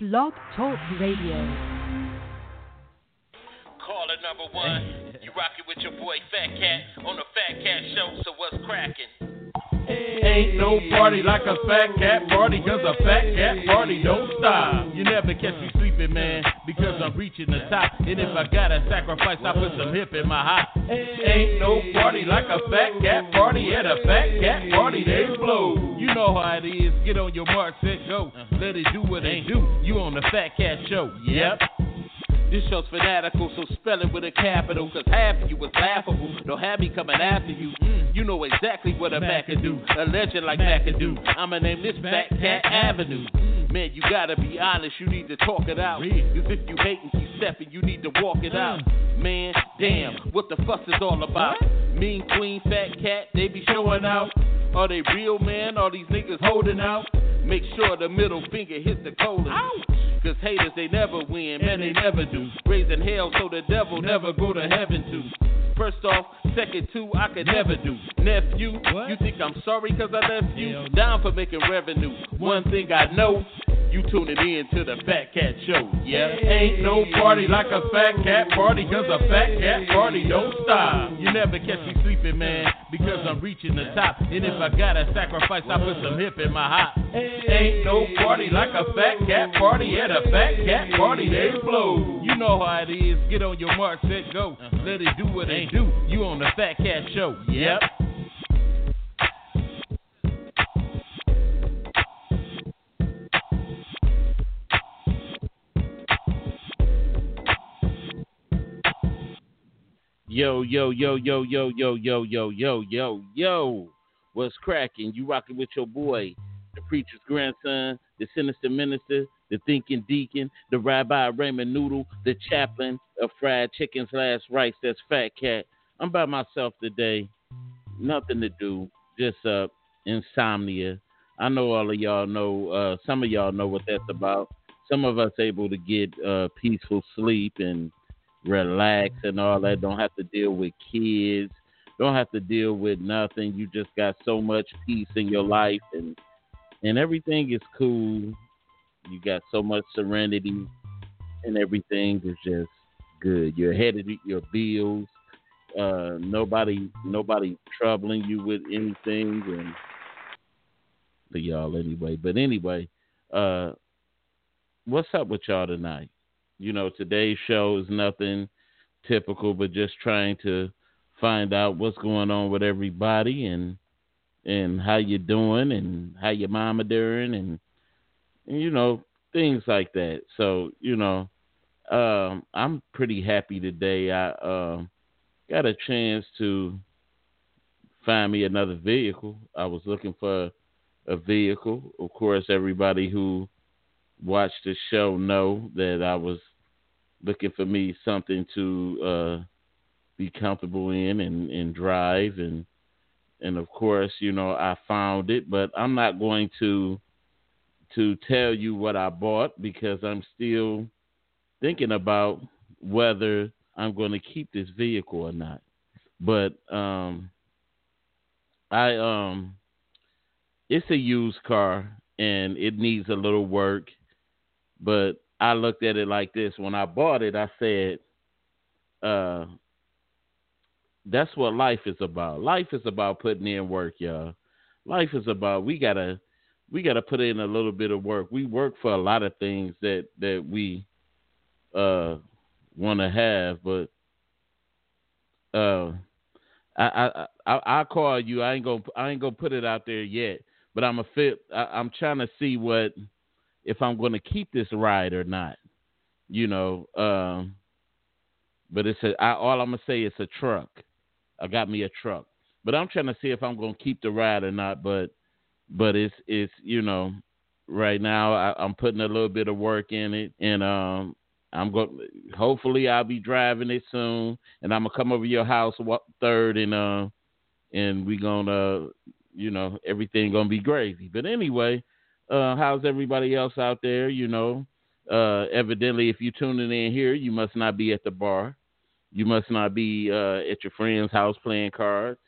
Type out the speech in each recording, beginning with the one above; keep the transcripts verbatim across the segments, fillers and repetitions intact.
Blog Talk Radio. Caller number one, you rockin' with your boy Fat Cat on the Fat Cat Show, so what's crackin'? Hey. Ain't no party like a Fat Cat party, cause a Fat Cat party don't stop. You never catch me sleeping, man, because I'm reaching the top. And if I gotta sacrifice, I put some hip in my hop. Ain't no party like a Fat Cat party, at a Fat Cat party they blow. You know how it is, get on your mark, set, go. Let it do what it do, you on the Fat Cat Show, yep. This show's fanatical, so spell it with a capital, cause half of you was laughable, don't have me coming after you. You know exactly what a Mac can do, a legend like Mac can do. I'ma name this Fat Cat Avenue. Man, you gotta be honest, you need to talk it out, cause if you hate and keep stepping, you need to walk it out. Man, damn, what the fuss is all about? Mean Queen, Fat Cat, they be showing out. Are they real, man? Are these niggas holding out? Make sure the middle finger hits the colon. Cause haters, they never win, man, they never do. Raising hell so the devil never go to heaven too. First off, second two, I could never do. Nephew, what? You think I'm sorry cause I left you? Hell. Down for making revenue. One thing I know, you tuning in to the Fat Cat Show, yeah. Hey. Ain't no party like a Fat Cat party, cause a Fat Cat party don't stop. You never catch me sleeping, man, because I'm reaching the top. And if I gotta sacrifice, I put some hip in my hop. Hey. Ain't no party like a Fat Cat party, at a Fat Cat party they blow. You know how it is, get on your mark, set, go. Let it do what it do, you on the Fat Cat Show, yep. Yo, yo, yo, yo, yo, yo, yo, yo, yo, yo, yo. What's cracking? You rocking with your boy, the preacher's grandson, the sinister minister, the thinking deacon, the Rabbi Raymond Noodle, the chaplain of fried chicken slash rice. That's Fat Cat. I'm by myself today. Nothing to do. Just up. Insomnia. I know all of y'all know. Uh, some of y'all know what that's about. Some of us able to get uh, peaceful sleep and relax and all that. Don't have to deal with kids. Don't have to deal with nothing. You just got so much peace in your life and and everything is cool. You got so much serenity and everything is just good. You're ahead of your bills. Uh, nobody, nobody troubling you with anything. And for y'all anyway. But anyway, uh, what's up with y'all tonight? You know, today's show is nothing typical, but just trying to find out what's going on with everybody and and how you doing and how your mama doing and, and you know, things like that. So, you know, um, I'm pretty happy today. I uh, got a chance to find me another vehicle. I was looking for a vehicle. Of course, everybody who watched the show know that I was looking for me something to uh, be comfortable in and, and drive. And, and of course, you know, I found it, but I'm not going to, to tell you what I bought because I'm still thinking about whether I'm going to keep this vehicle or not. But um, I, um, it's a used car and it needs a little work. But I looked at it like this. When I bought it, I said, uh, that's what life is about. Life is about putting in work, y'all. Life is about, we got to we gotta put in a little bit of work. We work for a lot of things that, that we uh, want to have. But uh, I, I, I, I'll call you. I ain't going to put it out there yet. But I'm a fit, I, I'm trying to see what... if I'm going to keep this ride or not, you know, um, but it's a, I, all I'm going to say is a truck. I got me a truck, but I'm trying to see if I'm going to keep the ride or not. But, but it's, it's, you know, right now I, I'm putting a little bit of work in it and, um, I'm going, hopefully I'll be driving it soon and I'm gonna come over to your house third and, uh, and we gonna, you know, everything gonna be gravy. But anyway, Uh, how's everybody else out there? You know, uh, evidently, if you're tuning in here, you must not be at the bar. You must not be uh, at your friend's house playing cards.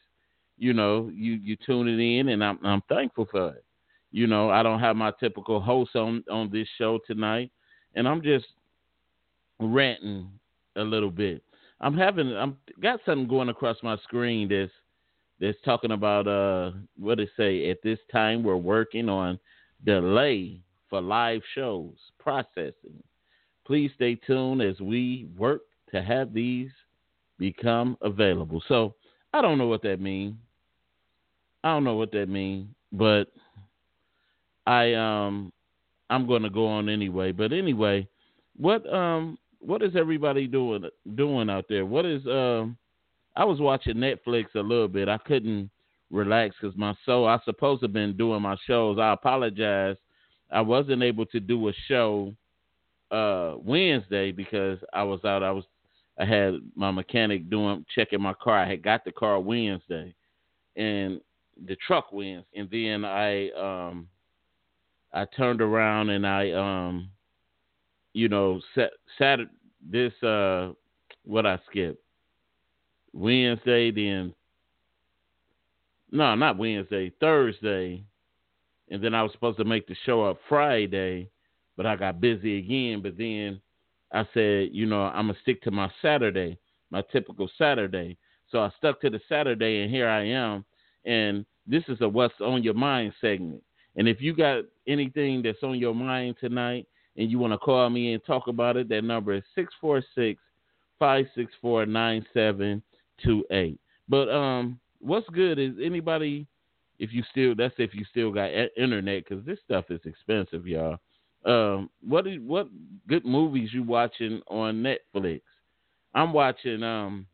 You know, you you tuning in, and I'm I'm thankful for it. You know, I don't have my typical host on, on this show tonight. and I'm just ranting a little bit. I'm having I'm got something going across my screen that's that's talking about uh what it say. At this time, we're working on delay for live shows processing. Please stay tuned as we work to have these become available. So I don't know what that means. I don't know what that means, but I um I'm going to go on anyway. But anyway, what um what is everybody doing doing out there? What is um I was watching Netflix a little bit. I couldn't relax because my soul. I supposed to have been doing my shows. I apologize. I wasn't able to do a show uh, Wednesday because I was out. I was I had my mechanic doing checking my car. I had got the car Wednesday, and the truck Wednesday, and then I um, I turned around and I um, you know sat, sat this uh, what I skipped. Wednesday, then no, not Wednesday, Thursday, and then I was supposed to make the show up Friday, but I got busy again. But then I said, you know, I'm gonna stick to my Saturday, my typical Saturday. So I stuck to the Saturday, and here I am. And this is a What's on Your Mind segment. And if you got anything that's on your mind tonight, and you want to call me and talk about it, that number is six four six five six four nine seven. Two eight, but um, what's good is anybody. If you still, that's if you still got a- internet, because this stuff is expensive, y'all. Um, what is what good movies you watching on Netflix? I'm watching um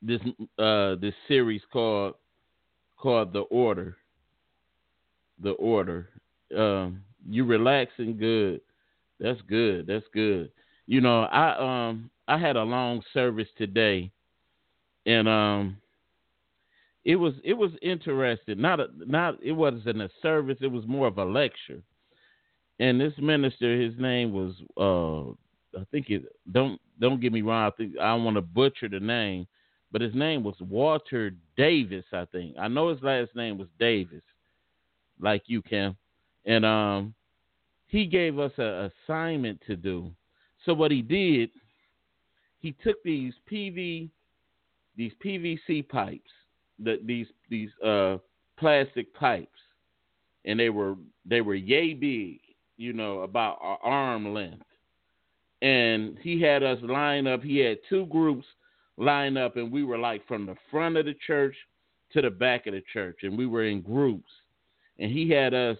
this uh this series called called The Order. The Order. Um, you relaxing? Good. That's good. That's good. You know, I um I had a long service today. And um, it was it was interesting. Not a, not it wasn't a service. It was more of a lecture. And this minister, his name was uh, I think it don't don't get me wrong. I think I don't want to butcher the name, but his name was Walter Davis. I think I know his last name was Davis, like you, Cam. And um, he gave us an assignment to do. So what he did, he took these P V. These P V C pipes, the, these these uh, plastic pipes, and they were they were yay big, you know, about our arm length. And he had us line up. He had two groups line up, and we were like from the front of the church to the back of the church, and we were in groups. And he had us,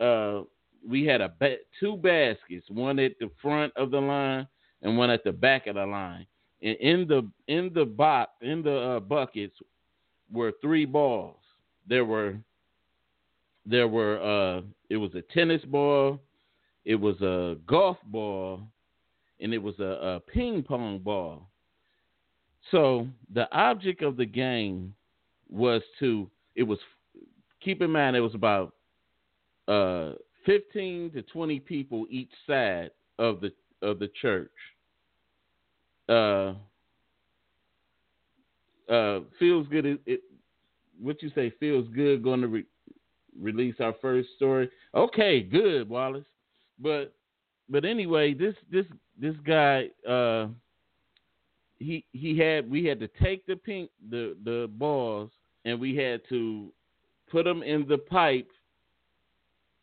uh, we had a ba- two baskets, one at the front of the line and one at the back of the line. And in the in the box in the uh, buckets were three balls. There were there were uh, it was a tennis ball, it was a golf ball, and it was a, a ping pong ball. So the object of the game was to it was keep in mind it was about uh, fifteen to twenty people each side of the of the church. Uh, uh, feels good. It, it, what you say feels good. Going to re- release our first story. Okay, good, Wallace. But but anyway, this this this guy uh, he he had we had to take the pink the, the balls and we had to put them in the pipe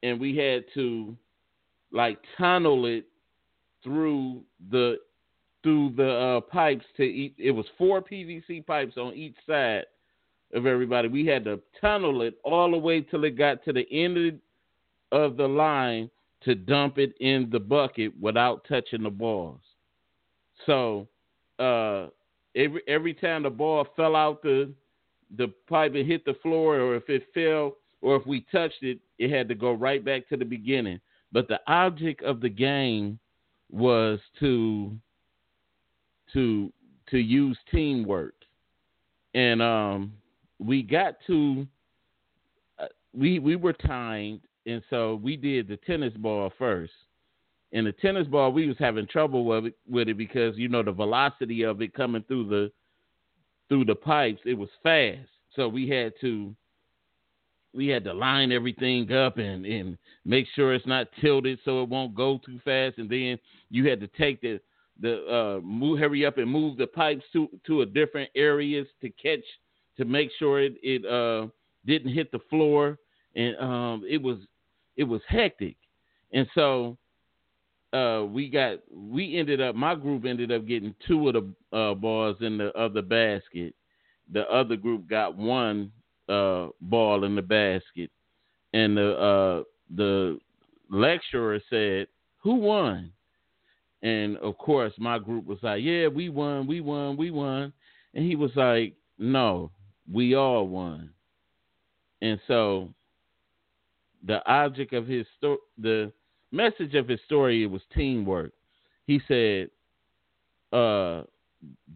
and we had to like tunnel it through the. Through the uh, pipes to each, it was four P V C pipes on each side of everybody. We had to tunnel it all the way till it got to the end of the line to dump it in the bucket without touching the balls. So uh, every every time the ball fell out the the pipe and hit the floor, or if it fell, or if we touched it, it had to go right back to the beginning. But the object of the game was to to to use teamwork. And um, we got to, uh, we we were timed, and so we did the tennis ball first. And the tennis ball, we was having trouble with it, with it because, you know, the velocity of it coming through the, through the pipes, it was fast. So we had to we had to line everything up and, and make sure it's not tilted so it won't go too fast. And then you had to take the, the uh, move, hurry up and move the pipes to, to a different areas to catch, to make sure it, it uh, didn't hit the floor. And um, it was, it was hectic. And so uh, we got, we ended up, my group ended up getting two of the uh, balls in the other basket. The other group got one uh, ball in the basket, and the uh, the lecturer said, "Who won?" And of course, my group was like, "Yeah, we won, we won, we won." And he was like, "No, we all won." And so, the object of his story, the message of his story, it was teamwork. He said, "Uh,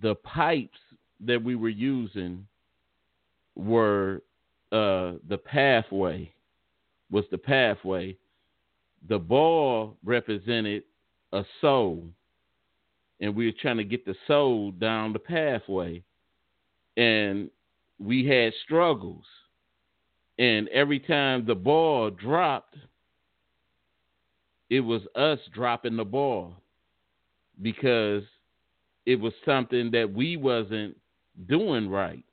the pipes that we were using were uh, the pathway, was the pathway. The ball represented a soul, and we were trying to get the soul down the pathway. And we had struggles. And every time the ball dropped, it was us dropping the ball because it was something that we wasn't doing right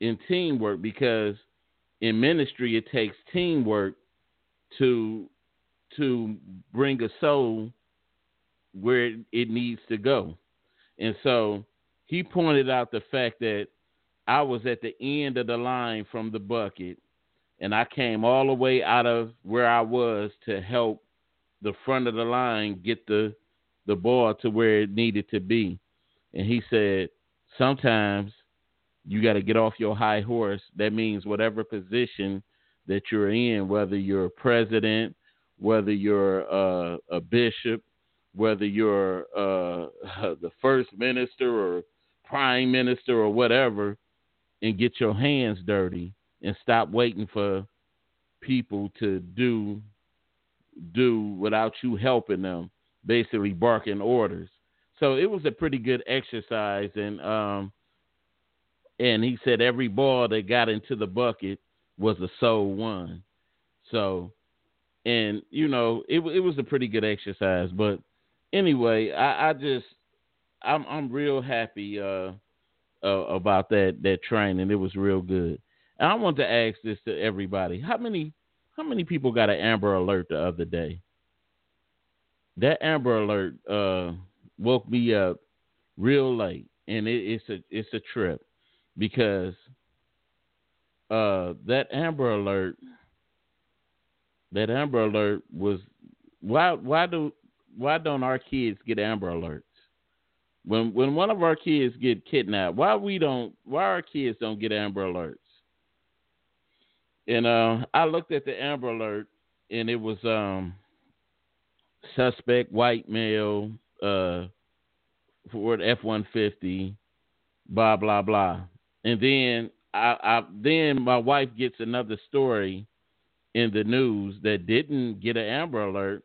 in teamwork, because in ministry it takes teamwork to to bring a soul where it needs to go." And so he pointed out the fact that I was at the end of the line from the bucket, and I came all the way out of where I was to help the front of the line get the the ball to where it needed to be. And he said, sometimes you got to get off your high horse. That means whatever position that you're in, whether you're a president, whether you're uh, a bishop, whether you're uh, the first minister or prime minister or whatever, and get your hands dirty and stop waiting for people to do, do without you helping them, basically barking orders. So it was a pretty good exercise. And um, and he said every ball that got into the bucket was a soul one. So, and, you know, it it was a pretty good exercise. But anyway, I, I just, I'm I'm real happy uh, uh, about that, that training. It was real good. And I want to ask this to everybody. How many, how many people got an Amber Alert the other day? That Amber Alert uh, woke me up real late, and it, it's a it's a trip because uh, that Amber Alert that Amber Alert was why why do why don't our kids get Amber Alerts? When when one of our kids get kidnapped, why we don't why our kids don't get Amber Alerts? And uh, I looked at the Amber Alert, and it was um. suspect white male, uh, Ford F one fifty, blah blah blah. And then I, I then my wife gets another story in the news that didn't get an Amber Alert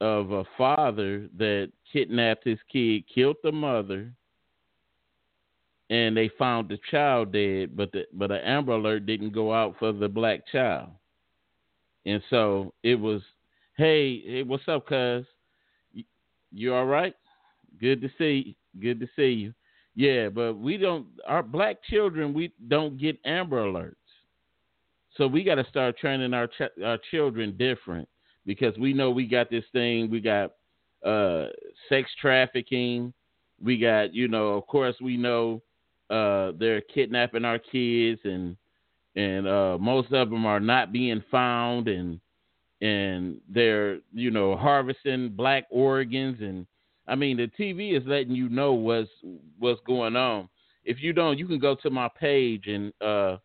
of a father that kidnapped his kid, killed the mother, and they found the child dead. But the, but an Amber Alert didn't go out for the black child, and so it was. Hey, hey, what's up, cuz? You, you all right? Good to see you. Good to see you. Yeah, but we don't, our black children, we don't get Amber Alerts. So we got to start training our ch- our children different, because we know we got this thing. We got uh, sex trafficking. We got, you know, of course, we know uh, they're kidnapping our kids, and, and uh, most of them are not being found, and And they're, you know, harvesting black organs. And, I mean, the T V is letting you know what's, what's going on. If you don't, you can go to my page and uh,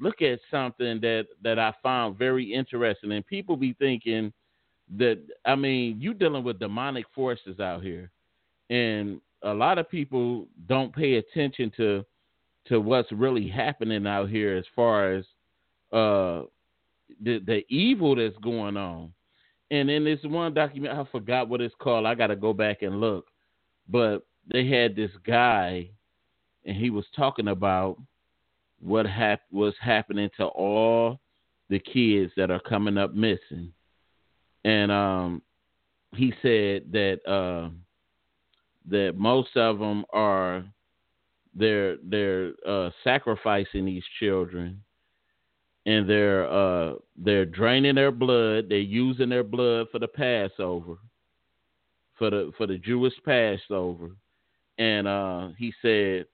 look at something that, that I found very interesting. And people be thinking that, I mean, you dealing with demonic forces out here. And a lot of people don't pay attention to to what's really happening out here as far as uh The, the evil that's going on. And in this one document, I forgot what it's called. I got to go back and look. But they had this guy, and he was talking about what hap- was happening to all the kids that are coming up missing. And um, he said that uh, that most of them are they're they're uh, sacrificing these children, and they're uh, they're draining their blood. They're using their blood for the Passover, for the for the Jewish Passover. And uh, he said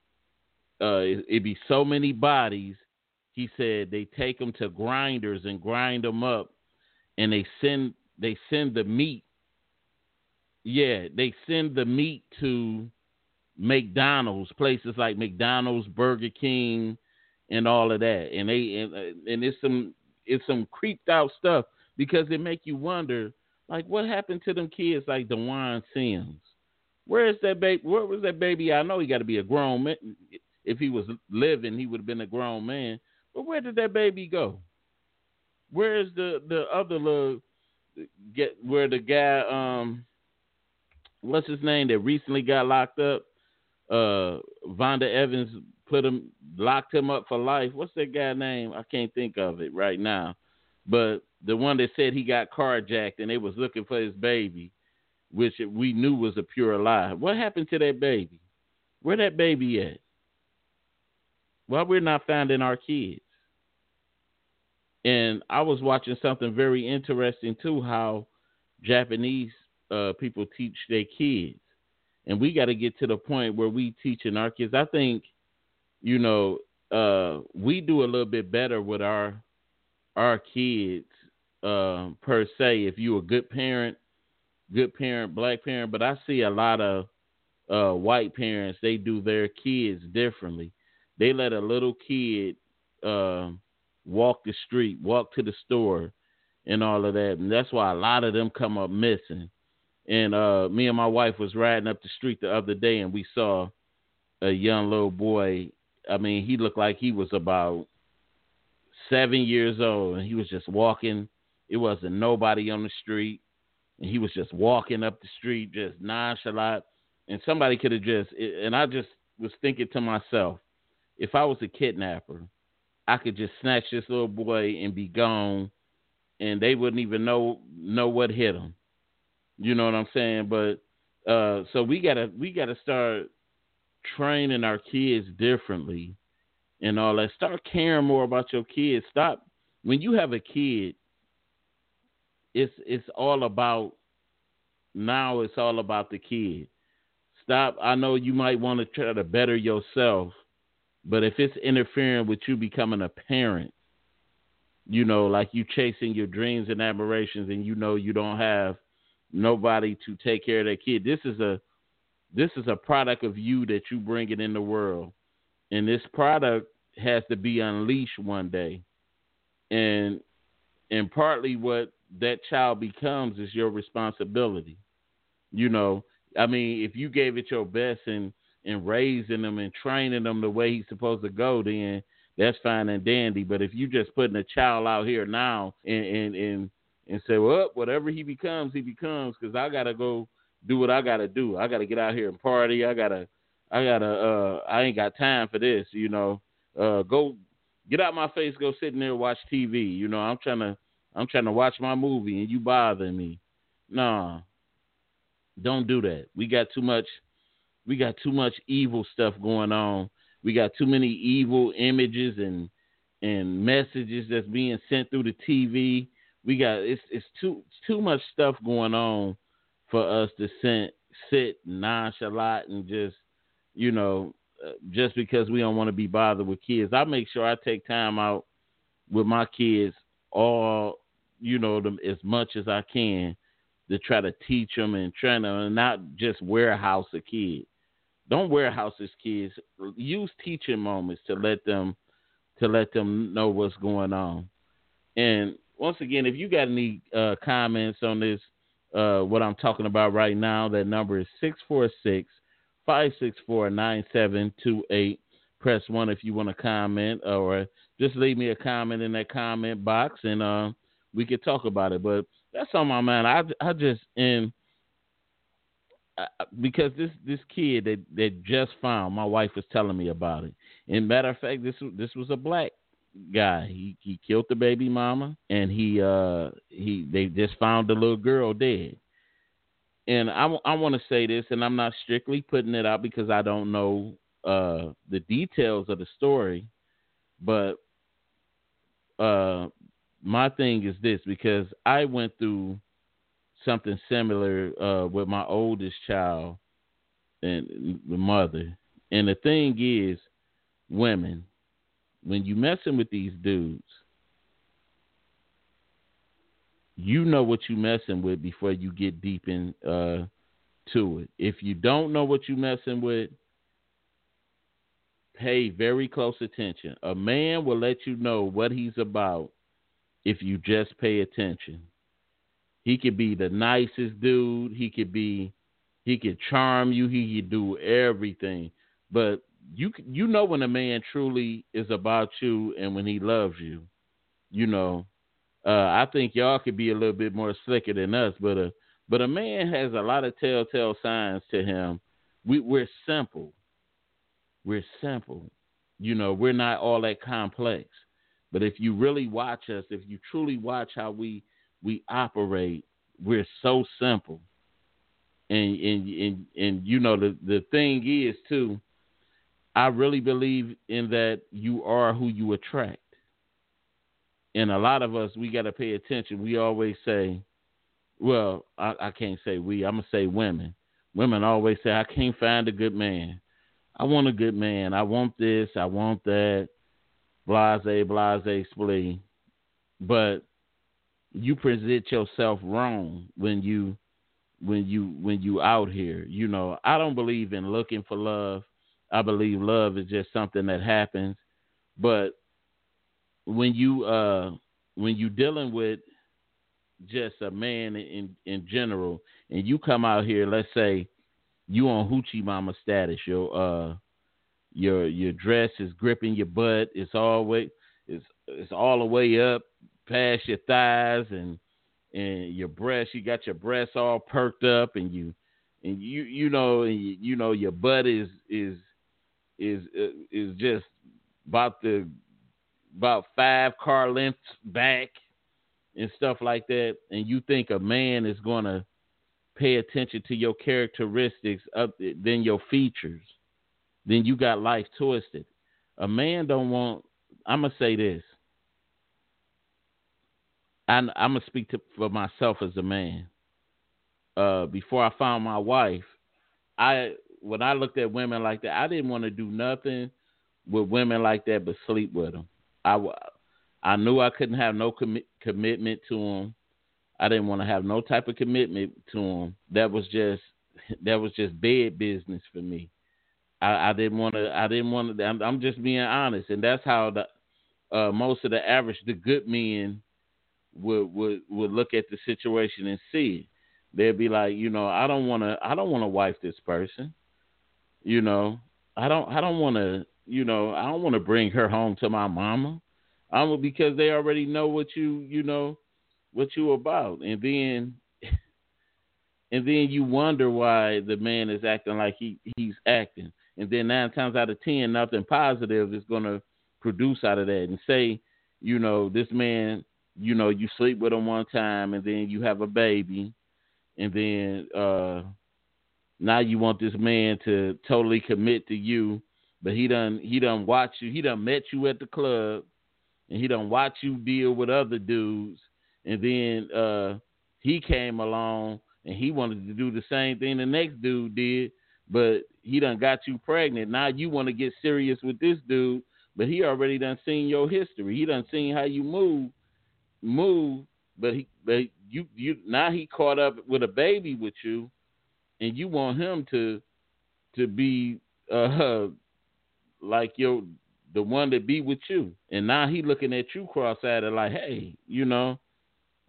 uh, it, it be so many bodies. He said they take them to grinders and grind them up, and they send they send the meat. Yeah, they send the meat to McDonald's, places like McDonald's, Burger King, and all of that. And they and, and it's some it's some creeped out stuff, because it make you wonder, like, what happened to them kids like DeWine Sims? Where is that baby? Where was that baby? I know he got to be a grown man. If he was living, he would have been a grown man. But where did that baby go? Where is the, the other little get where the guy um what's his name that recently got locked up? Uh, Vonda Evans put him locked him up for life. What's that guy's name? I can't think of it right now. But the one that said he got carjacked and they was looking for his baby, which we knew was a pure lie. What happened to that baby? Where that baby at? Why we're not finding our kids? And I was watching something very interesting too, how Japanese uh, people teach their kids. And we got to get to the point where we teaching our kids. I think, you know, uh, we do a little bit better with our, our kids uh, per se. If you a good parent, good parent, black parent, but I see a lot of uh, white parents, they do their kids differently. They let a little kid uh, walk the street, walk to the store, and all of that. And that's why a lot of them come up missing. And uh, me and my wife was riding up the street the other day, and we saw a young little boy. I mean, he looked like he was about seven years old, and he was just walking. It wasn't nobody on the street, and he was just walking up the street, just nonchalant. And somebody could have just – and I just was thinking to myself, if I was a kidnapper, I could just snatch this little boy and be gone, and they wouldn't even know know what hit him. You know what I'm saying? But uh, so we gotta we gotta start training our kids differently and all that. Start caring more about your kids. Stop when you have a kid. It's it's all about now. It's all about the kid. Stop. I know you might want to try to better yourself. But if it's interfering with you becoming a parent, you know, like you chasing your dreams and aspirations, and you know you don't have nobody to take care of that kid. This is a this is a product of you that you bring it in the world, and this product has to be unleashed one day. And and partly what that child becomes is your responsibility. You know, I mean, if you gave it your best and. and raising them and training them the way he's supposed to go, then that's fine and dandy. But if you just putting a child out here now and and, and, and say, well, whatever he becomes, he becomes, because I got to go do what I got to do. I got to get out here and party. I got to, I got to, uh, I ain't got time for this, you know. Uh, go get out my face, go sit in there and watch T V. You know, I'm trying to, I'm trying to watch my movie and you bothering me. Nah, don't do that. We got too much. We got too much evil stuff going on. We got too many evil images and and messages that's being sent through the T V. We got it's it's too too much stuff going on for us to sit sit nonchalant and just, you know, just because we don't want to be bothered with kids. I make sure I take time out with my kids all, you know, them as much as I can to try to teach them and trying to not just warehouse a kid. Don't warehouse these kids. Use teaching moments to let them to let them know what's going on. And once again, if you got any uh, comments on this, uh, what I'm talking about right now, that number is six four six, five six four, nine seven two eight. Press one if you want to comment, or just leave me a comment in that comment box, and uh, we could talk about it. But that's on my mind. I, I just and I, because this this kid that, that just found, my wife was telling me about it. And matter of fact, this this was a black guy. He he killed the baby mama, and he uh he they just found the little girl dead. And I, I want to say this, and I'm not strictly putting it out because I don't know uh the details of the story, but uh my thing is this, because I went through something similar uh with my oldest child and the mother. And the thing is, women, when you messing with these dudes, you know what you messing with before you get deep in uh, to it. If you don't know what you messing with, pay very close attention. A man will let you know what he's about if you just pay attention. He could be the nicest dude. He could be, he could charm you. He could do everything. But you you know when a man truly is about you and when he loves you, you know. Uh, I think y'all could be a little bit more slicker than us, but a but a man has a lot of telltale signs to him. We we're simple, we're simple, you know. We're not all that complex. But if you really watch us, if you truly watch how we we operate, we're so simple. And and and, and you know the the thing is too, I really believe in that you are who you attract. And a lot of us, we got to pay attention. We always say, well, I, I can't say we. I'm going to say women. Women always say, I can't find a good man. I want a good man. I want this. I want that. Blase, blase, splee. But you present yourself wrong when you when you, when you out here. You know, I don't believe in looking for love. I believe love is just something that happens. But when you uh when you dealing with just a man in in general, and you come out here, let's say you on hoochie mama status, your uh your your dress is gripping your butt, it's always it's it's all the way up past your thighs and and your breasts, you got your breasts all perked up, and you and you you know and you, you know your butt is is is is just about to about five car lengths back and stuff like that. And you think a man is going to pay attention to your characteristics up than your features, then you got life twisted. A man don't want, I'm going to say this. I'm, I'm going to speak to for myself as a man. Uh, before I found my wife, I, when I looked at women like that, I didn't want to do nothing with women like that, but sleep with them. I, I knew I couldn't have no commi- commitment to him. I didn't want to have no type of commitment to him. That was just that was just bad business for me. I, I didn't want to. I didn't want to. I'm, I'm just being honest, and that's how the uh, most of the average, the good men would would would look at the situation and see it. They'd be like, you know, I don't want to. I don't want to wife this person. You know, I don't. I don't want to. You know, I don't want to bring her home to my mama. I'm because they already know what you, you know, what you about. And then, and then you wonder why the man is acting like he, he's acting. And then nine times out of ten, nothing positive is going to produce out of that. And say, you know, this man, you know, you sleep with him one time and then you have a baby. And then uh, now you want this man to totally commit to you. But he done he done watch you. He done met you at the club, and he done watch you deal with other dudes. And then uh, he came along and he wanted to do the same thing the next dude did. But he done got you pregnant. Now you want to get serious with this dude, but he already done seen your history. He done seen how you move, move. But he, but you, you now he caught up with a baby with you, and you want him to, to be uh. like your the one that be with you, and now he looking at you cross-eyed like, hey, you know,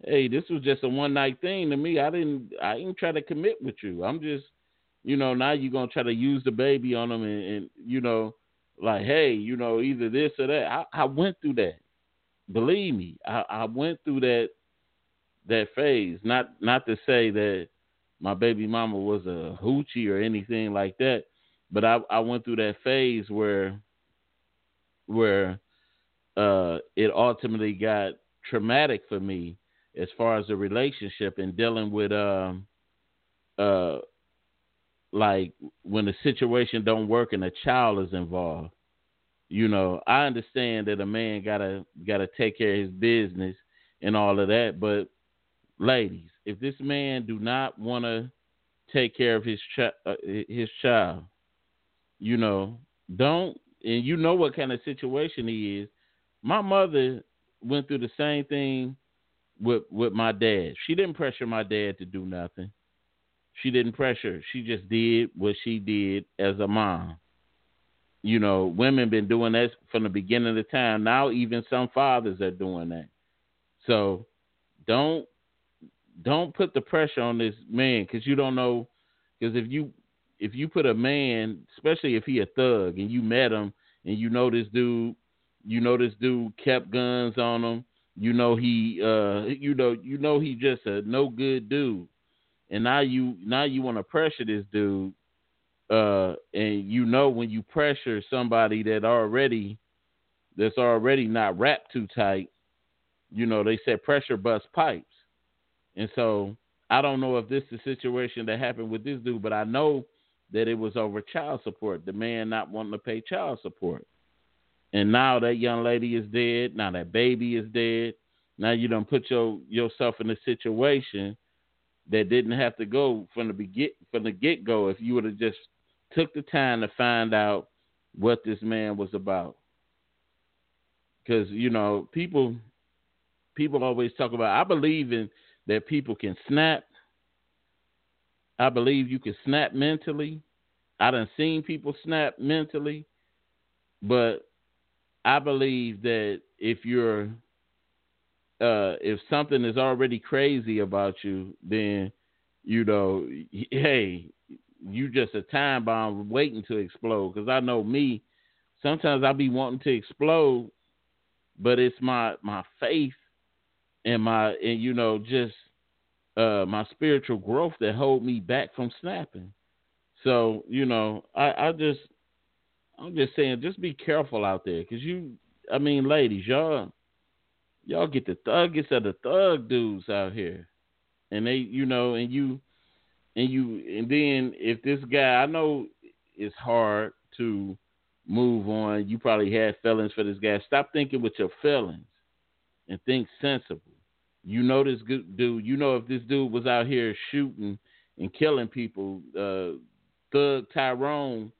hey, this was just a one-night thing to me. I didn't, I didn't try to commit with you. I'm just, you know, now you're gonna try to use the baby on them, and, and you know, like, hey, you know, either this or that. I, I went through that. Believe me, I, I went through that that phase. Not not to say that my baby mama was a hoochie or anything like that. But I, I went through that phase where, where uh, it ultimately got traumatic for me as far as the relationship and dealing with, um, uh, like when the situation don't work and a child is involved. You know, I understand that a man gotta gotta take care of his business and all of that, but ladies, if this man do not want to take care of his chi- uh, his child, you know, don't. And you know what kind of situation he is. My mother went through the same thing with with my dad. She didn't pressure my dad to do nothing. She didn't pressure. She just did what she did as a mom. You know, women been doing that from the beginning of time. Now even some fathers are doing that. So don't don't put the pressure on this man, because you don't know. Because if you if you put a man, especially if he a thug and you met him and you know this dude, you know this dude kept guns on him. You know he, uh, you know you know he just a no good dude. And now you now you want to pressure this dude, uh, and you know when you pressure somebody that already that's already not wrapped too tight, you know they said pressure bust pipes. And so I don't know if this is the situation that happened with this dude, but I know that it was over child support. The man not wanting to pay child support, and now that young lady is dead. Now that baby is dead. Now you done put your yourself in a situation that didn't have to go from the begin from the get go. If you would have just took the time to find out what this man was about, because you know people, people always talk about. I believe in that people can snap. I believe you can snap mentally. I done seen people snap mentally, but I believe that if you're Uh, if something is already crazy about you, then, you know, hey, you just a time bomb waiting to explode. Because I know me, sometimes I be wanting to explode, but it's my, my faith and my, and you know, just uh, my spiritual growth that hold me back from snapping. So, you know, I, I just, I'm just saying, just be careful out there. Because you, I mean, ladies, y'all, Y'all get the thuggies of the thug dudes out here. And they, you know, and you, and you, and then if this guy, I know it's hard to move on. You probably had feelings for this guy. Stop thinking with your feelings and think sensible. You know this good dude, you know if this dude was out here shooting and killing people, uh, thug Tyrone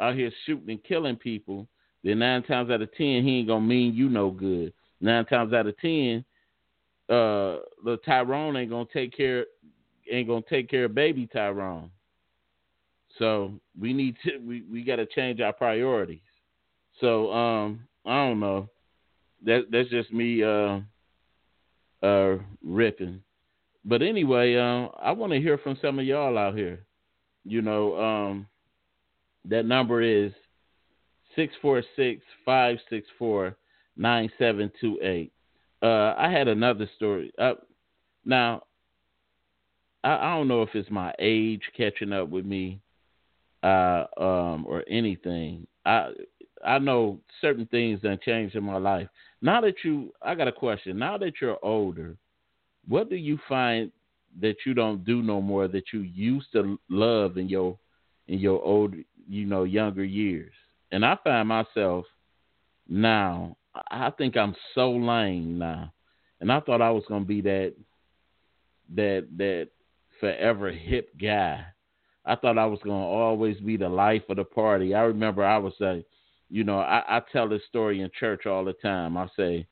out here shooting and killing people, then nine times out of ten, he ain't going to mean you no good. Nine times out of ten, uh, the Tyrone ain't gonna take care, ain't gonna take care of baby Tyrone. So we need to, we, we gotta change our priorities. So um, I don't know. That that's just me uh, uh, ripping. But anyway, uh, I want to hear from some of y'all out here. You know, um, that number is six four six five six four. nine seven two eight. Uh, I had another story. Uh, now, I, I don't know if it's my age catching up with me, uh, um, or anything. I I know certain things done changed in my life. Now that you, I got a question. Now that you're older, what do you find that you don't do no more that you used to love in your in your old, you know, younger years? And I find myself now. I think I'm so lame now, and I thought I was gonna be that that that forever hip guy. I thought I was gonna always be the life of the party. I remember I would say, you know, I, I tell this story in church all the time. I say,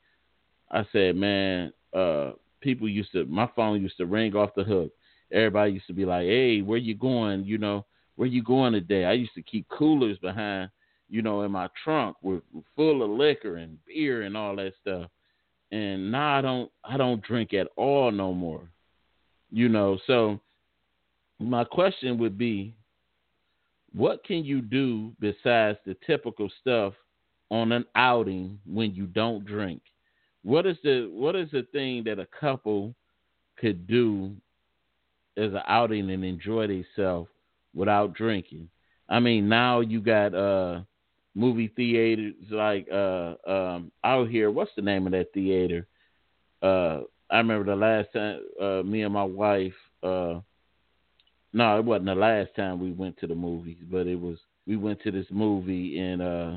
I said, man, uh, people used to, my phone used to ring off the hook. Everybody used to be like, hey, where you going? You know, where you going today? I used to keep coolers behind, you know, in my trunk we're, we're full of liquor and beer and all that stuff. And now I don't, I don't drink at all no more, you know? So my question would be, what can you do besides the typical stuff on an outing when you don't drink? What is the, what is the thing that a couple could do as an outing and enjoy themselves without drinking? I mean, now you got, uh, movie theaters like uh, um, out here. What's the name of that theater? Uh, I remember the last time uh, me and my wife. Uh, no, it wasn't the last time we went to the movies, but it was. We went to this movie and uh,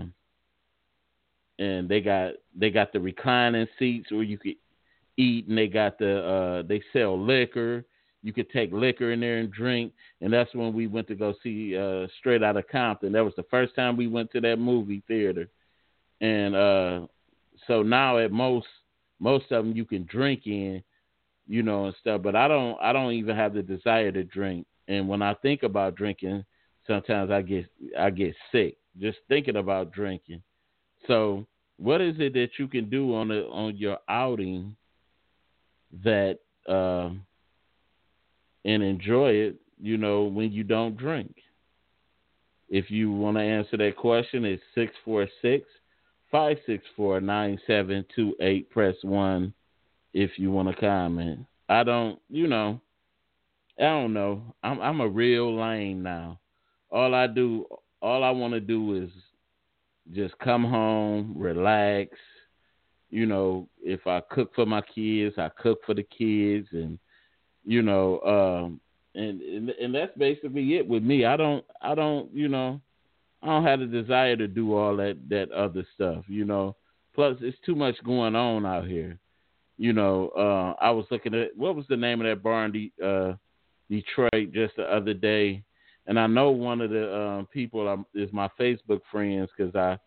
and they got they got the reclining seats where you could eat, and they got the uh, they sell liquor. You could take liquor in there and drink. And that's when we went to go see uh, Straight Outta Compton. That was the first time we went to that movie theater. And uh, so now at most most of them you can drink in, you know, and stuff. But I don't I don't even have the desire to drink. And when I think about drinking, sometimes I get I get sick just thinking about drinking. So what is it that you can do on a, on your outing that uh, and enjoy it, you know, when you don't drink? If you want to answer that question, it's six four six, five six four, nine seven two eight. Press one if you want to comment. I don't, you know, I don't know. I'm, I'm a real lame now. All I do, all I want to do is just come home, relax. You know, if I cook for my kids, I cook for the kids, and you know, um, and, and and that's basically it with me. I don't, I don't, you know, I don't have the desire to do all that, that other stuff. You know, plus it's too much going on out here. You know, uh, I was looking at what was the name of that bar in De- uh, Detroit just the other day. And I know one of the um, people um, is my Facebook friends because I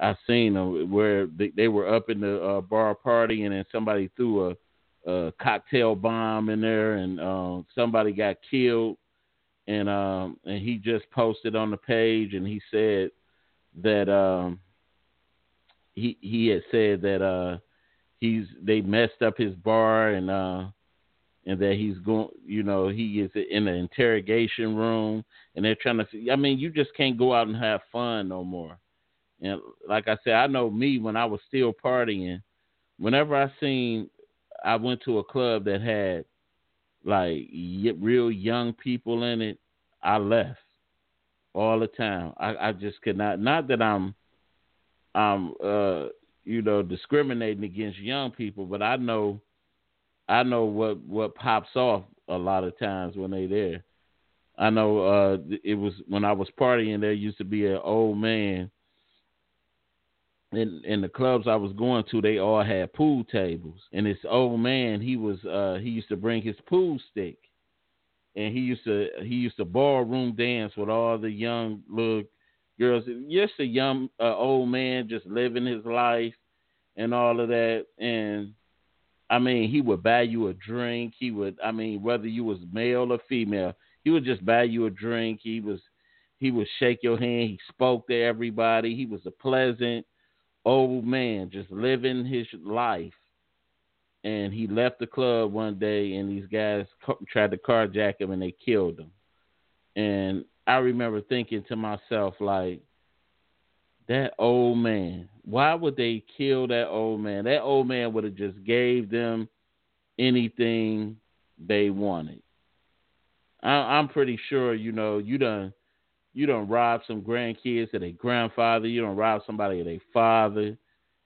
I seen them where they, they were up in the uh, bar party, and then somebody threw a, a cocktail bomb in there, and uh, somebody got killed. And um, and he just posted on the page, and he said that um, he he had said that uh, he's they messed up his bar, and uh, and that he's going, you know, he is in the interrogation room, and they're trying to, I mean, you just can't go out and have fun no more. And like I said, I know me when I was still partying, whenever I seen, I went to a club that had like real young people in it, I left all the time. I, I just could not, not that I'm, I'm, uh, you know, discriminating against young people, but I know, I know what, what pops off a lot of times when they there. I know uh, it was when I was partying, there used to be an old man. In, in the clubs I was going to, they all had pool tables. And this old man, he was uh, he used to bring his pool stick, and he used to he used to ballroom dance with all the young little girls. Just a young uh, old man just living his life and all of that. And I mean, he would buy you a drink. He would, I mean, whether you was male or female, he would just buy you a drink. He was, he would shake your hand. He spoke to everybody. He was a pleasant old man, just living his life. And he left the club one day, and these guys co- tried to carjack him, and they killed him. And I remember thinking to myself, like, that old man, why would they kill that old man? That old man would have just gave them anything they wanted. I, I'm pretty sure, you know, you done, you done robbed some grandkids of their grandfather. You done robbed somebody of their father,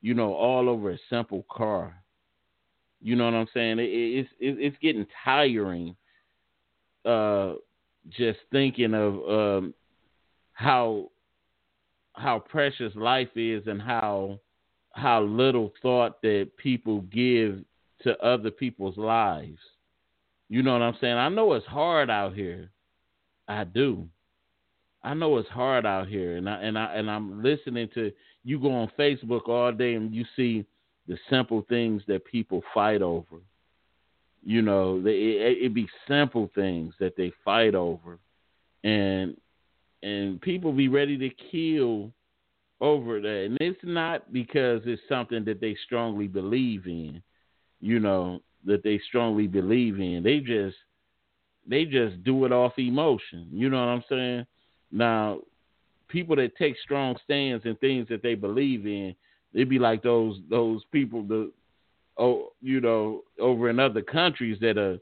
you know, all over a simple car. You know what I'm saying? It, it's, it, it's getting tiring uh, just thinking of um, how... how precious life is, and how how little thought that people give to other people's lives. You know what I'm saying? I know it's hard out here. I do. I know it's hard out here, and I and I and I'm listening to you go on Facebook all day, and you see the simple things that people fight over. You know, they, it, it be simple things that they fight over, and. And people be ready to kill over that. And it's not because it's something that they strongly believe in, you know, that they strongly believe in. They just they just do it off emotion. You know what I'm saying? Now, people that take strong stands and things that they believe in, they be like those those people, that, oh, you know, over in other countries that are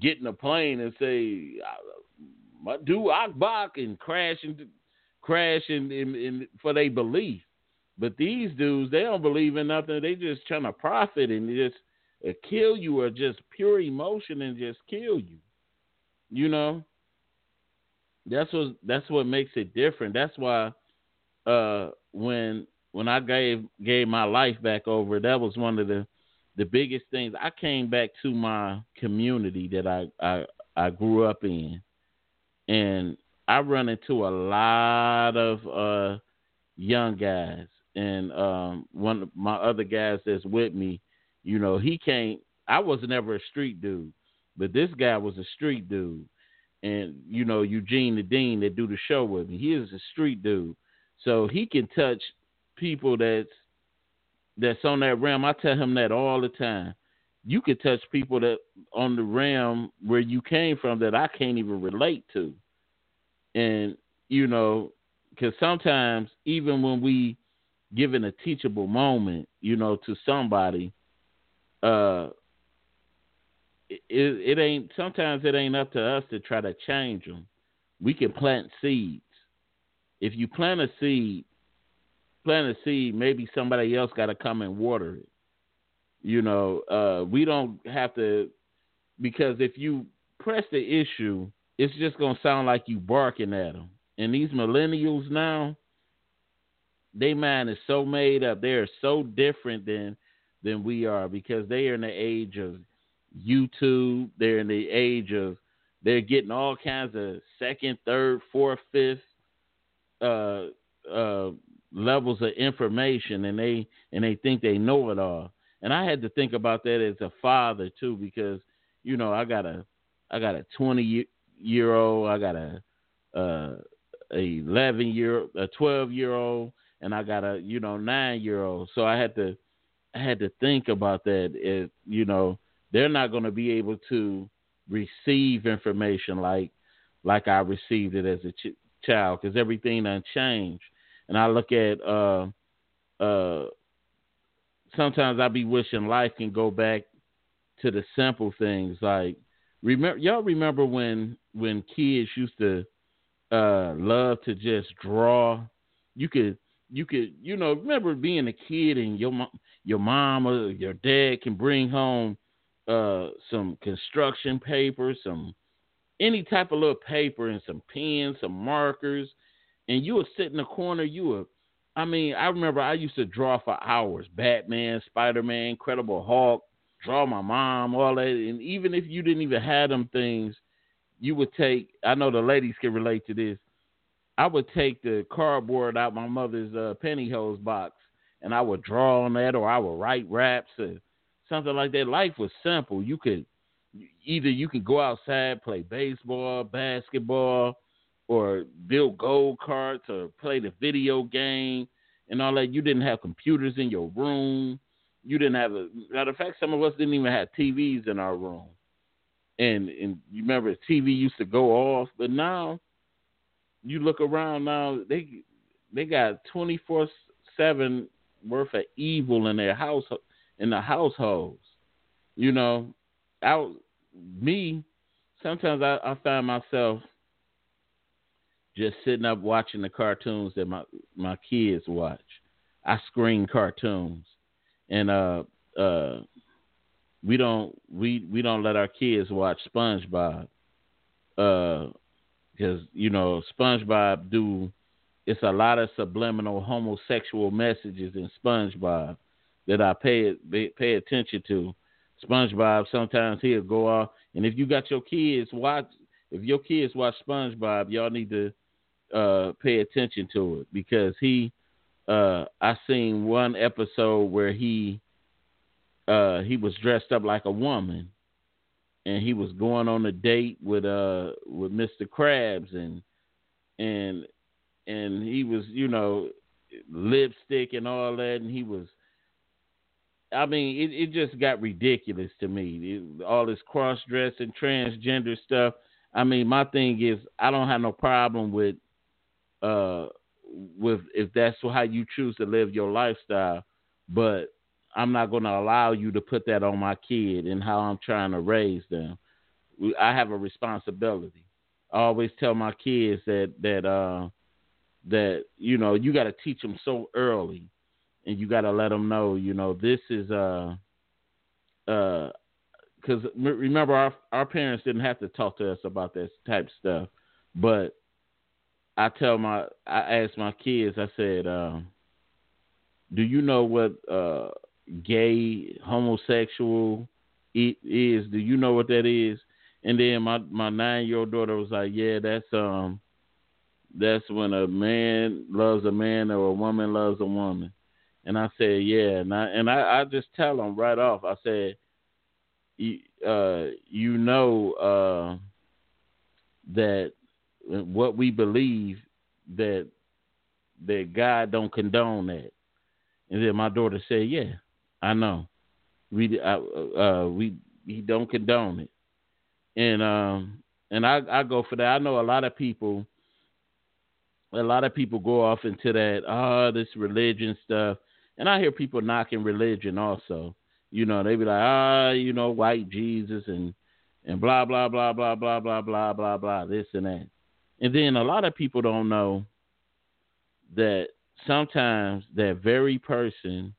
getting a plane and say, do Akbak and crash into, crash in, in, in for their belief. But these dudes, they don't believe in nothing. They just trying to profit and just uh, kill you, or just pure emotion and just kill you. You know, that's what that's what makes it different. That's why uh, when when I gave gave my life back over, that was one of the the biggest things. I came back to my community that I I, I grew up in, and I run into a lot of uh, young guys. And um, one of my other guys that's with me, you know, he came. I was never a street dude, but this guy was a street dude. And, you know, Eugene the Dean that do the show with me, he is a street dude. So he can touch people that's, that's on that realm. I tell him that all the time. You can touch people that on the realm where you came from that I can't even relate to. And, you know, because sometimes even when we given a teachable moment, you know, to somebody, uh, it, it ain't, sometimes it ain't up to us to try to change them. We can plant seeds. If you plant a seed, plant a seed, maybe somebody else got to come and water it. You know, uh, we don't have to, because if you press the issue, it's just going to sound like you barking at them. And these millennials now, they mind is so made up. They are so different than than we are, because they are in the age of YouTube. They're in the age of, they're getting all kinds of second, third, fourth, fifth uh, uh, levels of information, and they and they think they know it all. And I had to think about that as a father too, because you know I got a I got a twenty year old, I got a uh, a eleven year, a twelve year old, and I got a you know nine year old. So I had to I had to think about that. If, you know, they're not going to be able to receive information like like I received it as a ch- child, because everything done changed. And I look at uh uh sometimes I be wishing life can go back to the simple things, like. Remember, y'all remember when when kids used to uh, love to just draw? You could, you could, you know, remember being a kid and your mom, your mom or your dad can bring home uh, some construction paper, some any type of little paper, and some pens, some markers, and you would sit in the corner. You would, I mean, I remember I used to draw for hours: Batman, Spider-Man, Incredible Hulk. Draw my mom, all that. And even if you didn't even have them things, you would take, I know the ladies can relate to this, I would take the cardboard out my mother's uh, pantyhose box, and I would draw on that, or I would write raps or something like that. Life was simple. You could, either you could go outside, play baseball, basketball, or build gold carts, or play the video game and all that. You didn't have computers in your room. You didn't have a matter of fact, some of us didn't even have T Vs in our room. And and you remember the T V used to go off, but now you look around now, they they got twenty-four seven worth of evil in their house in the households. You know, I me sometimes I, I find myself just sitting up watching the cartoons that my my kids watch. I screen cartoons. And uh, uh, we don't we, we don't let our kids watch SpongeBob, because uh, you know SpongeBob do it's a lot of subliminal homosexual messages in SpongeBob that I pay pay attention to. SpongeBob sometimes he'll go off, and if you got your kids watch if your kids watch SpongeBob, y'all need to uh, pay attention to it, because he. Uh, I seen one episode where he uh, he was dressed up like a woman, and he was going on a date with uh with Mister Krabs, and and and he was you know lipstick and all that, and he was. I mean, it, it just got ridiculous to me. It, all this cross dressing, transgender stuff. I mean, my thing is I don't have no problem with. Uh, With if that's how you choose to live your lifestyle, but I'm not going to allow you to put that on my kid and how I'm trying to raise them. I have a responsibility. I always tell my kids that that uh, that, you know, you got to teach them so early, and you got to let them know, you know, this is uh, uh, because remember our our parents didn't have to talk to us about that type of stuff, but I tell my I asked my kids, I said, uh, do you know what uh, gay, homosexual it is? Do you know what that is? And then my, my nine-year-old daughter was like, yeah, that's um, that's when a man loves a man or a woman loves a woman. And I said, yeah. And I, and I, I just tell them right off. I said, uh, you know uh, that what we believe, that that God don't condone that. And then my daughter said, yeah, I know. We I, uh, we he don't condone it. And um and I, I go for that. I know a lot of people a lot of people go off into that, oh, this religion stuff. And I hear people knocking religion also. You know, they be like, ah, oh, you know, white Jesus and and blah blah blah blah blah blah blah blah blah this and that. And then a lot of people don't know that sometimes that very person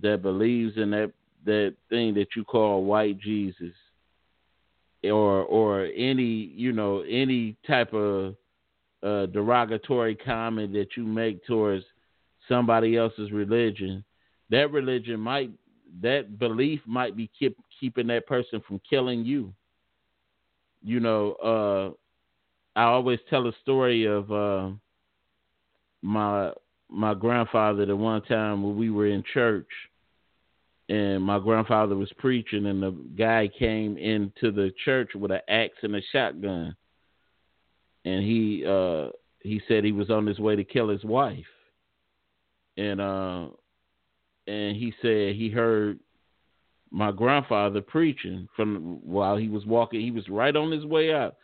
that believes in that, that thing that you call white Jesus or or any, you know, any type of uh, derogatory comment that you make towards somebody else's religion, that religion might, that belief might be keep, keeping that person from killing you. You know, uh, I always tell a story of uh, my my grandfather. The one time when we were in church, and my grandfather was preaching, and the guy came into the church with an axe and a shotgun, and he uh, he said he was on his way to kill his wife, and uh, and he said he heard my grandfather preaching from while he was walking. He was right on his way up.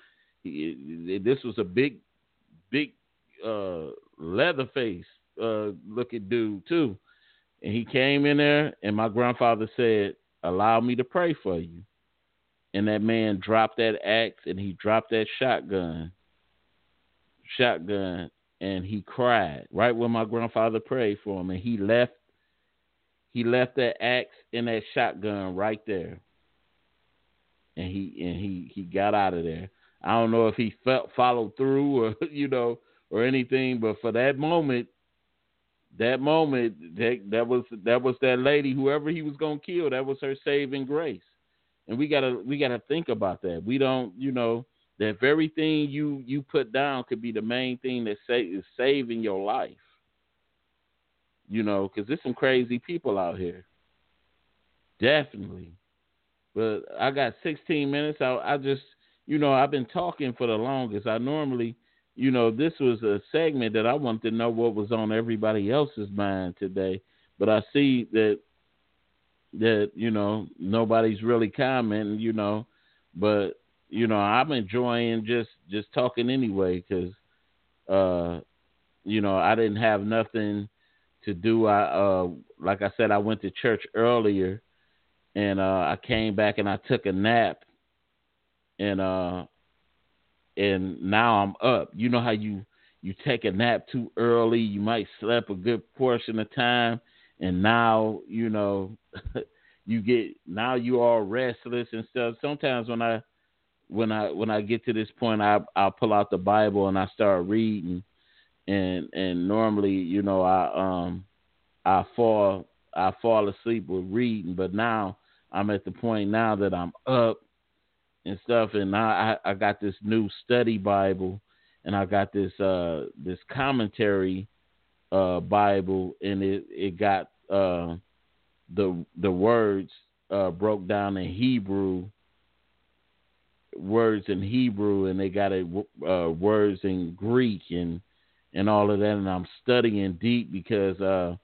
He, this was a big, big uh, leather face uh, looking dude too. And he came in there, and my grandfather said, allow me to pray for you. And that man dropped that axe, and he dropped that shotgun, shotgun, and he cried right when my grandfather prayed for him. And he left, he left that axe and that shotgun right there. And he and he, he got out of there. I don't know if he felt, followed through or, you know, or anything, but for that moment, That moment, that, that was that was that lady, whoever he was gonna kill, that was her saving grace. And we gotta we gotta think about that. We don't, you know, that very thing you you put down could be the main thing that sa- is saving your life. You know, because there's some crazy people out here. Definitely. But I got sixteen minutes. I, I just, you know, I've been talking for the longest. I normally. You know, this was a segment that I wanted to know what was on everybody else's mind today, but I see that, that, you know, nobody's really commenting, you know, but, you know, I'm enjoying just, just talking anyway. Cause, uh, you know, I didn't have nothing to do. I, uh, like I said, I went to church earlier and, uh, I came back and I took a nap and, uh, and now I'm up. You know how you, you take a nap too early. You might sleep a good portion of time. And now, you know, you get, now you all restless and stuff. Sometimes when I, when I, when I get to this point, I, I'll pull out the Bible and I start reading. And, and normally, you know, I, um, I fall, I fall asleep with reading, but now I'm at the point now that I'm up and stuff, and I, I got this new study Bible, and I got this uh, this commentary uh, Bible, and it it got uh, the the words uh, broke down in Hebrew, words in Hebrew, and they got it uh, words in Greek and and all of that, and I'm studying deep because uh,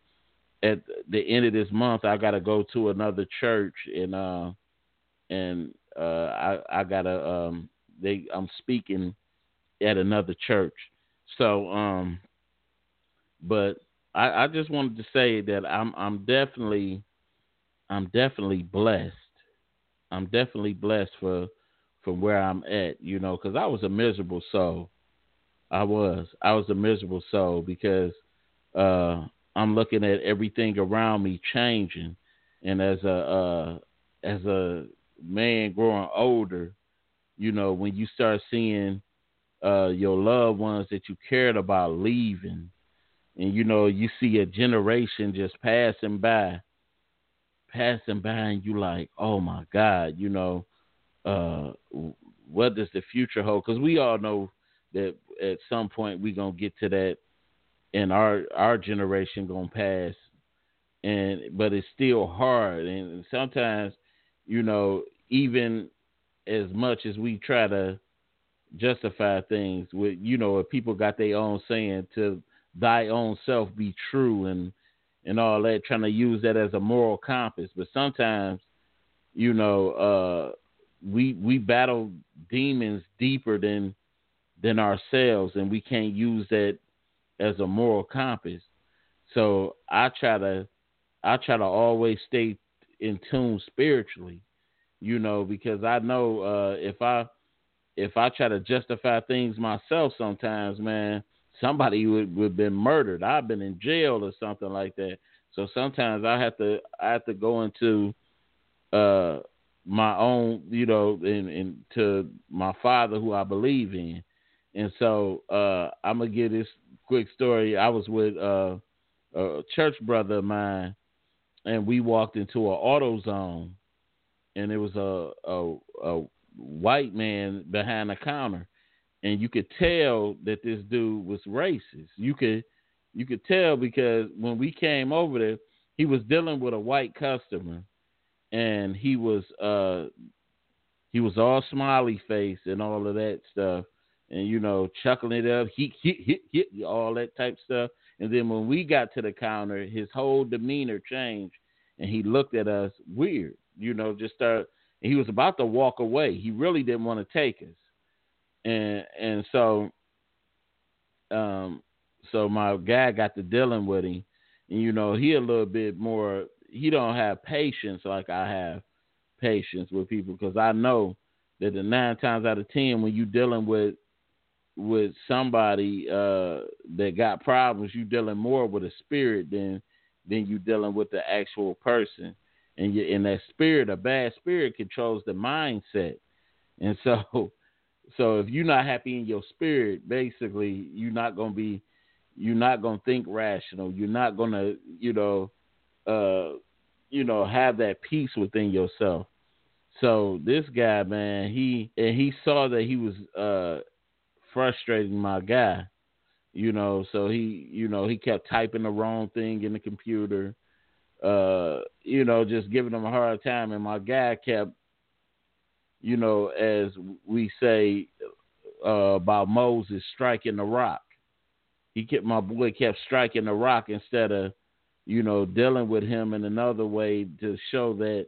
at the end of this month I got to go to another church and uh, and Uh, I, I gotta, um, they, I'm speaking at another church. So, um, but I, I just wanted to say that I'm, I'm definitely, I'm definitely blessed. I'm definitely blessed for, for where I'm at, you know, cause I was a miserable soul. I was. I was a miserable soul because uh, I'm looking at everything around me changing. And as a uh, as a man growing older, you know, when you start seeing uh, your loved ones that you cared about leaving, and, you know, you see a generation just passing by, passing by, and you like, oh, my God, you know, uh, what does the future hold? Because we all know that at some point we're going to get to that, and our our generation going to pass, and but it's still hard. And sometimes, you know, even as much as we try to justify things with, you know, if people got their own saying, to thy own self be true and and all that, trying to use that as a moral compass. But sometimes, you know, uh, we we battle demons deeper than than ourselves, and we can't use that as a moral compass. So I try to I try to always stay in tune spiritually, you know, because I know uh, if I if I try to justify things myself, sometimes, man, somebody would, would have been murdered. I've been in jail or something like that. So sometimes I have to I have to go into uh, my own, you know, and, and to my father who I believe in. And so uh, I'm going to give this quick story. I was with uh, a church brother of mine, and we walked into an AutoZone, and it was a, a, a white man behind the counter. And you could tell that this dude was racist. You could you could tell, because when we came over there, he was dealing with a white customer, and he was uh, he was all smiley face and all of that stuff, and, you know, chuckling it up, he hit, hit, hit, all that type stuff. And then when we got to the counter, his whole demeanor changed, and he looked at us weird, you know, just started. He was about to walk away. He really didn't want to take us. And and so, um, so my guy got to dealing with him, and, you know, he a little bit more. He don't have patience like I have patience with people, because I know that the nine times out of ten when you dealing with with somebody uh, that got problems, you dealing more with a spirit than than you dealing with the actual person, and you, and that spirit, a bad spirit, controls the mindset, and so. So if you're not happy in your spirit, basically you're not gonna be, you're not gonna think rational. You're not gonna, you know, uh, you know, have that peace within yourself. So this guy, man, he and he saw that he was uh, frustrating my guy, you know. So he, you know, he kept typing the wrong thing in the computer, uh, you know, just giving him a hard time, and my guy kept, you know, as we say uh, about Moses striking the rock. He kept, my boy kept striking the rock instead of, you know, dealing with him in another way to show that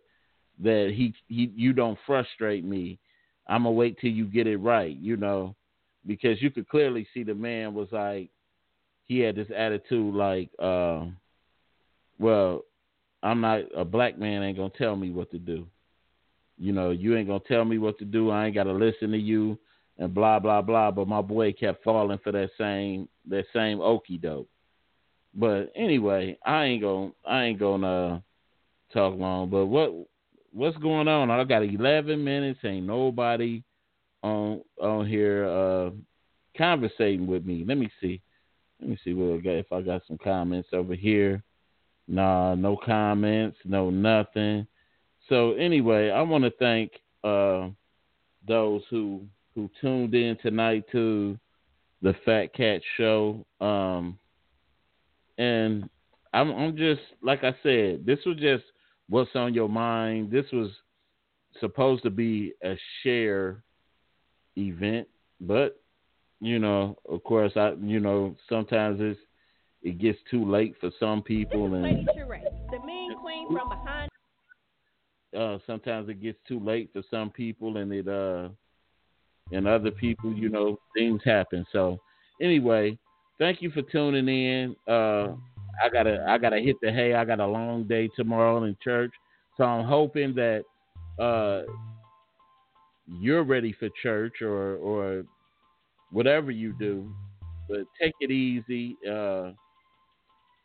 that he, he you don't frustrate me. I'm gonna wait till you get it right, you know, because you could clearly see the man was like, he had this attitude like, uh, well, I'm not a black man, ain't gonna tell me what to do. You know, you ain't going to tell me what to do. I ain't got to listen to you and blah, blah, blah. But my boy kept falling for that same, that same okie doke. But anyway, I ain't going to, I ain't going to talk long, but what, what's going on? I got eleven minutes. Ain't nobody on, on here, uh, conversating with me. Let me see. Let me see what I got. If I got some comments over here. Nah, no comments, no nothing. So anyway, I want to thank uh, those who who tuned in tonight to the Fat Cat Show, um, and I'm, I'm just, like I said, this was just what's on your mind. This was supposed to be a share event, but, you know, of course, I you know sometimes it's it gets too late for some people, and Lady Sheree, the mean queen from behind. Uh, sometimes it gets too late for some people, and it uh, and other people, you know, things happen. So anyway, thank you for tuning in. Uh, I gotta, I gotta hit the hay. I got a long day tomorrow in church, so I'm hoping that uh, you're ready for church or or whatever you do. But take it easy. Uh,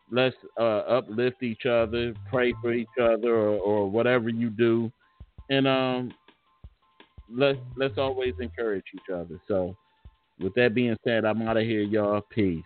let's uh, uplift each other, pray for each other, or, or whatever you do, and um, let's let's always encourage each other. So, with that being said, I'm out of here, y'all. Peace.